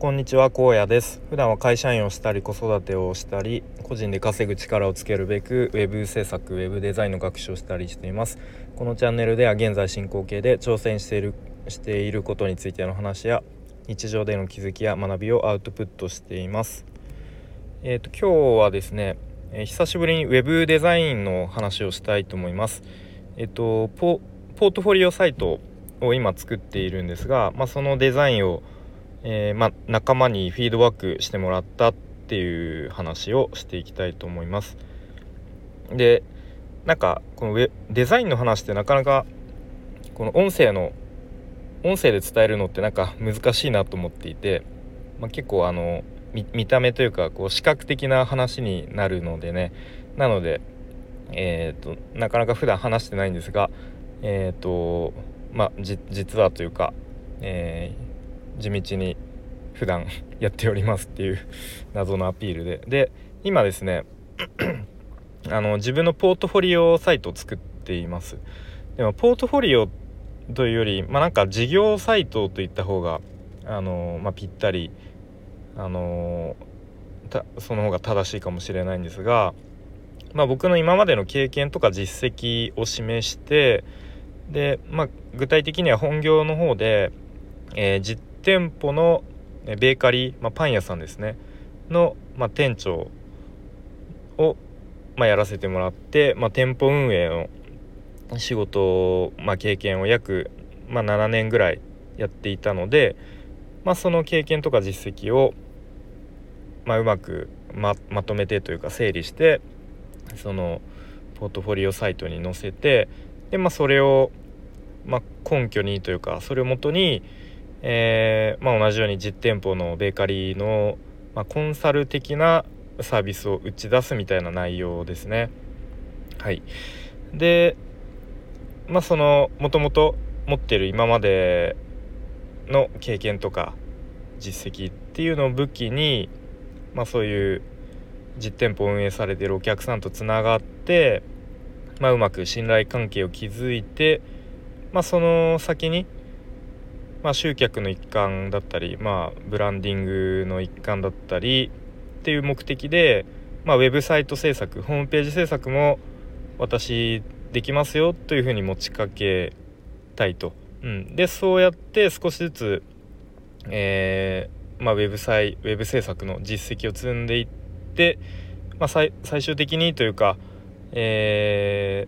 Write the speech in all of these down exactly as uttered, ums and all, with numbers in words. こんにちは、こうやです。普段は会社員をしたり子育てをしたり個人で稼ぐ力をつけるべくウェブ制作、ウェブデザインの学習をしたりしています。このチャンネルでは現在進行形で挑戦している、していることについての話や日常での気づきや学びをアウトプットしています。えーと、今日はですね、えー、久しぶりにウェブデザインの話をしたいと思います。えっと、ポ、ポートフォリオサイトを今作っているんですが、まあ、そのデザインを、えーまあ、仲間にフィードバックしてもらったっていう話をしていきたいと思います。で、なんかこのウェデザインの話ってなかなかこの音声の音声で伝えるのってなんか難しいなと思っていて、まあ、結構あの 見, 見た目というかこう視覚的な話になるのでね、なので、えー、となかなか普段話してないんですが、えーとまあ、じ実はというか、えー、地道に普段やっておりますっていう謎のアピールでで今ですねあの自分のポートフォリオサイトを作っています。でもポートフォリオというより、まあ、なんか事業サイトといった方があの、まあ、ぴったりあのたその方が正しいかもしれないんですが、まあ、僕の今までの経験とか実績を示してで、まあ、具体的には本業の方で、えー、実店舗のベーカリー、まあ、パン屋さんですねの、まあ、店長を、まあ、やらせてもらって、まあ、店舗運営の仕事、まあ、経験を約、まあ、ななねんぐらいやっていたので、まあ、その経験とか実績を、まあ、うまく ま, まとめてというか整理してそのポートフォリオサイトに載せてで、まあ、それを、まあ、根拠にというかそれをもとに、えーまあ、同じように実店舗のベーカリーの、まあ、コンサル的なサービスを打ち出すみたいな内容ですね。はい、でまあ、そのもともと持っている今までの経験とか実績っていうのを武器に、まあ、そういう実店舗を運営されているお客さんとつながって、まあ、うまく信頼関係を築いて、まあ、その先に、まあ、集客の一環だったり、まあ、ブランディングの一環だったりっていう目的で、まあ、ウェブサイト制作、ホームページ制作も私できますよというふうに持ちかけたいと、うん、でそうやって少しずつ、えーまあ、ウェブサイ、ウェブ制作の実績を積んでいって、まあ、最、最終的にというか、え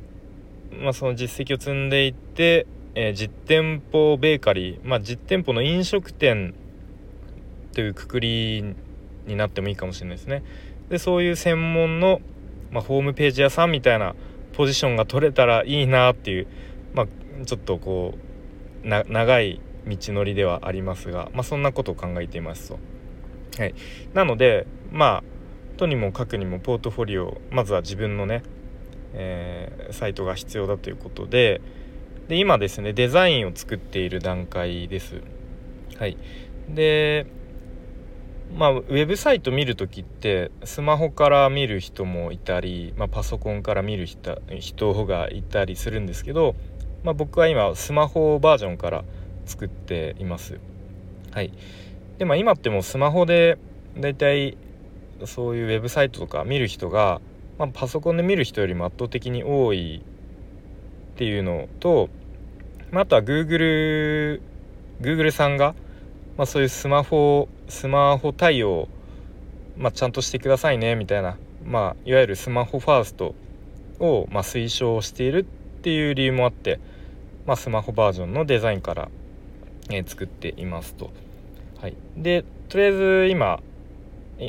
ーまあ、その実績を積んでいって、えー、実店舗ベーカリー、まあ、実店舗の飲食店というくくりになってもいいかもしれないですね。でそういう専門の、まあ、ホームページ屋さんみたいなポジションが取れたらいいなっていう、まあ、ちょっとこうな長い道のりではありますが、まあ、そんなことを考えていますと、はい、なのでまあとにもかくにもポートフォリオまずは自分のね、えー、サイトが必要だということで、で今ですねデザインを作っている段階です。はい、でまあ、ウェブサイト見るときってスマホから見る人もいたり、まあ、パソコンから見る 人, 人がいたりするんですけど、まあ、僕は今スマホバージョンから作っています。はい、でまあ、今ってもうスマホでだいたいそういうウェブサイトとか見る人が、まあ、パソコンで見る人よりも圧倒的に多いっていうのと、まあ、あとは Google, Google さんがまあ、そういうスマホスマホ対応、まあ、ちゃんとしてくださいねみたいな、まあ、いわゆるスマホファーストを、まあ、推奨しているっていう理由もあって、まあ、スマホバージョンのデザインから、えー、作っていますと。はい、でとりあえず今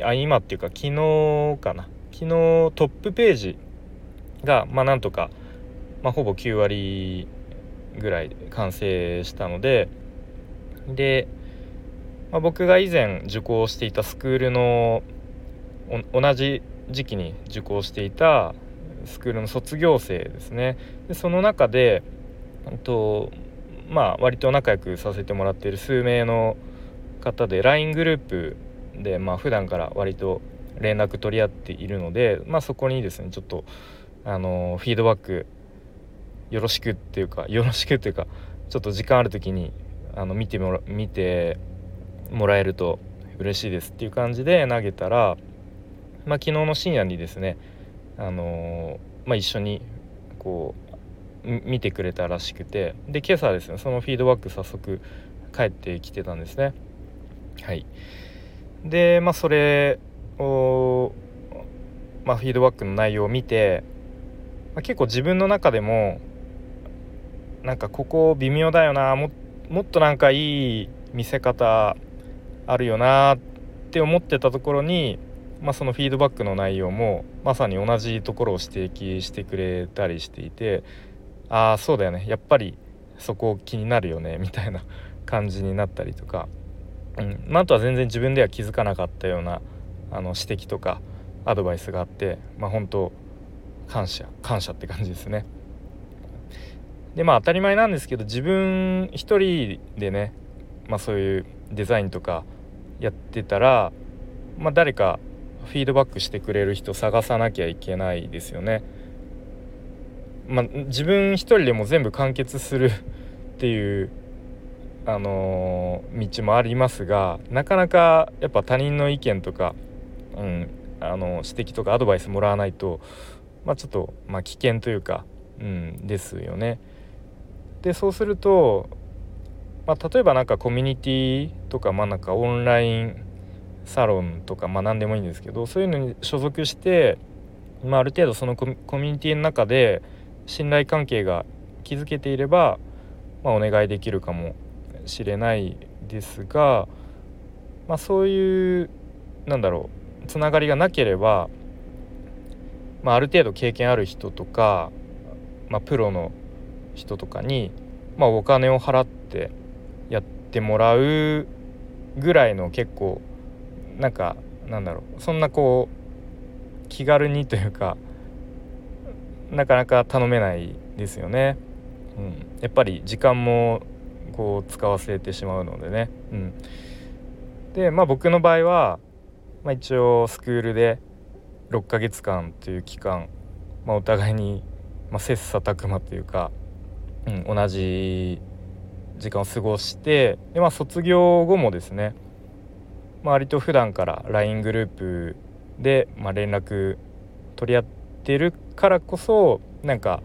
あ今っていうか昨日かな昨日トップページが、まあ、なんとか、まあ、ほぼきゅうわりぐらい完成したのででまあ、僕が以前受講していたスクールの同じ時期に受講していたスクールの卒業生ですね。でその中で、えっとまあ、割と仲良くさせてもらっている数名の方で ライン グループで、まあ、普段から割と連絡取り合っているので、まあ、そこにですねちょっとあのフィードバックよろしくっていうかよろしくっていうかちょっと時間ある時にあの見てもら見てもらえると嬉しいですっていう感じで投げたら、まあ、昨日の深夜にですね、あのーまあ、一緒にこう見てくれたらしくて、で今朝ですねそのフィードバック早速返ってきてたんですね。はい。で、まあ、それを、まあ、フィードバックの内容を見て、まあ、結構自分の中でもなんかここ微妙だよな、も、もっとなんかいい見せ方あるよなって思ってたところに、まあ、そのフィードバックの内容もまさに同じところを指摘してくれたりしていて、ああそうだよね、やっぱりそこ気になるよねみたいな感じになったりとか、うんまあ、あとは全然自分では気づかなかったようなあの指摘とかアドバイスがあって、まあ、本当感謝感謝って感じですね。でまあ当たり前なんですけど、自分一人でね、まあ、そういうデザインとかやってたら、まあ、誰かフィードバックしてくれる人探さなきゃいけないですよね。まあ、自分一人でも全部完結するっていうあのー、道もありますが、なかなかやっぱ他人の意見とか、うん、あの指摘とかアドバイスもらわないと、まあ、ちょっと、まあ、危険というか、うん、ですよね。でそうすると、まあ、例えばなんかコミュニティとか、まあ、なんかオンラインサロンとか、まあ、何でもいいんですけど、そういうのに所属して、まあ、ある程度そのコミュニティの中で信頼関係が築けていれば、まあ、お願いできるかもしれないですが、まあ、そういうなんだろうつながりがなければ、まあ、ある程度経験ある人とか、まあ、プロの人とかに、まあ、お金を払ってやってもらうぐらいの結構なんかなんだろうそんなこう気軽にというかなかなか頼めないですよね。うん、やっぱり時間もこう使わせてしまうのでね、うん、で、まあ、僕の場合は、まあ、一応スクールでろっかげつかんという期間、まあ、お互いに、まあ、切磋琢磨というか、うん、同じ時間を過ごしてで、まあ、卒業後もですね、まあ、割と普段から ライン グループで、まあ、連絡取り合ってるからこそなんか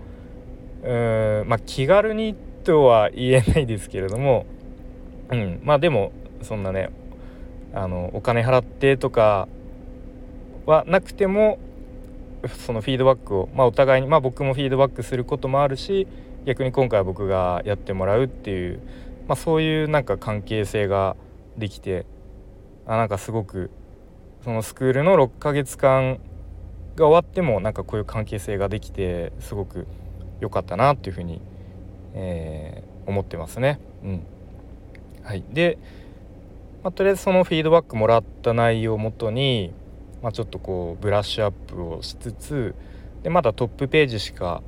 うーん、まあ、気軽にとは言えないですけれども、うん、まあでもそんなねあのお金払ってとかはなくてもそのフィードバックを、まあ、お互いに、まあ、僕もフィードバックすることもあるし、逆に今回は僕がやってもらうっていう、まあ、そういうなんか関係性ができて、あなんかすごくそのスクールのろっかげつかんが終わってもなんかこういう関係性ができてすごく良かったなっていうふうにえー、思ってますね。うんはい、で、まあ、とりあえずそのフィードバックもらった内容をもとに、まあ、ちょっとこうブラッシュアップをしつつで、まだトップページしか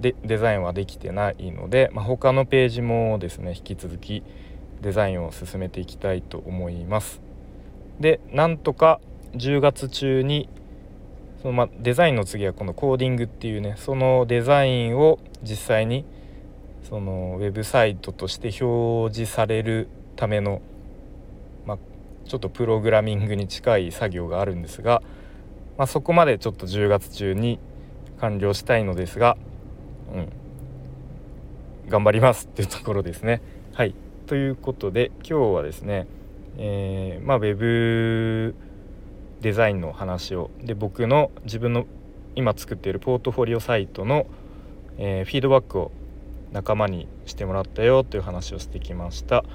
デ, デザインはできてないので、まあ、他のページもですね引き続きデザインを進めていきたいと思います。でなんとかじゅうがつ中にその、まあ、デザインの次はこのコーディングっていうね、そのデザインを実際にそのウェブサイトとして表示されるための、まあ、ちょっとプログラミングに近い作業があるんですが、まあ、そこまでちょっとじゅうがつ中に完了したいのですが、うん、頑張りますっていうところですね。はい、ということで今日はですね、えーまあ、ウェブデザインの話をで僕の自分の今作っているポートフォリオサイトの、えー、フィードバックを仲間にしてもらったよという話をしてきました。はい、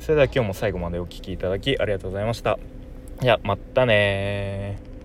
それでは今日も最後までお聞きいただきありがとうございました。いや、またねー。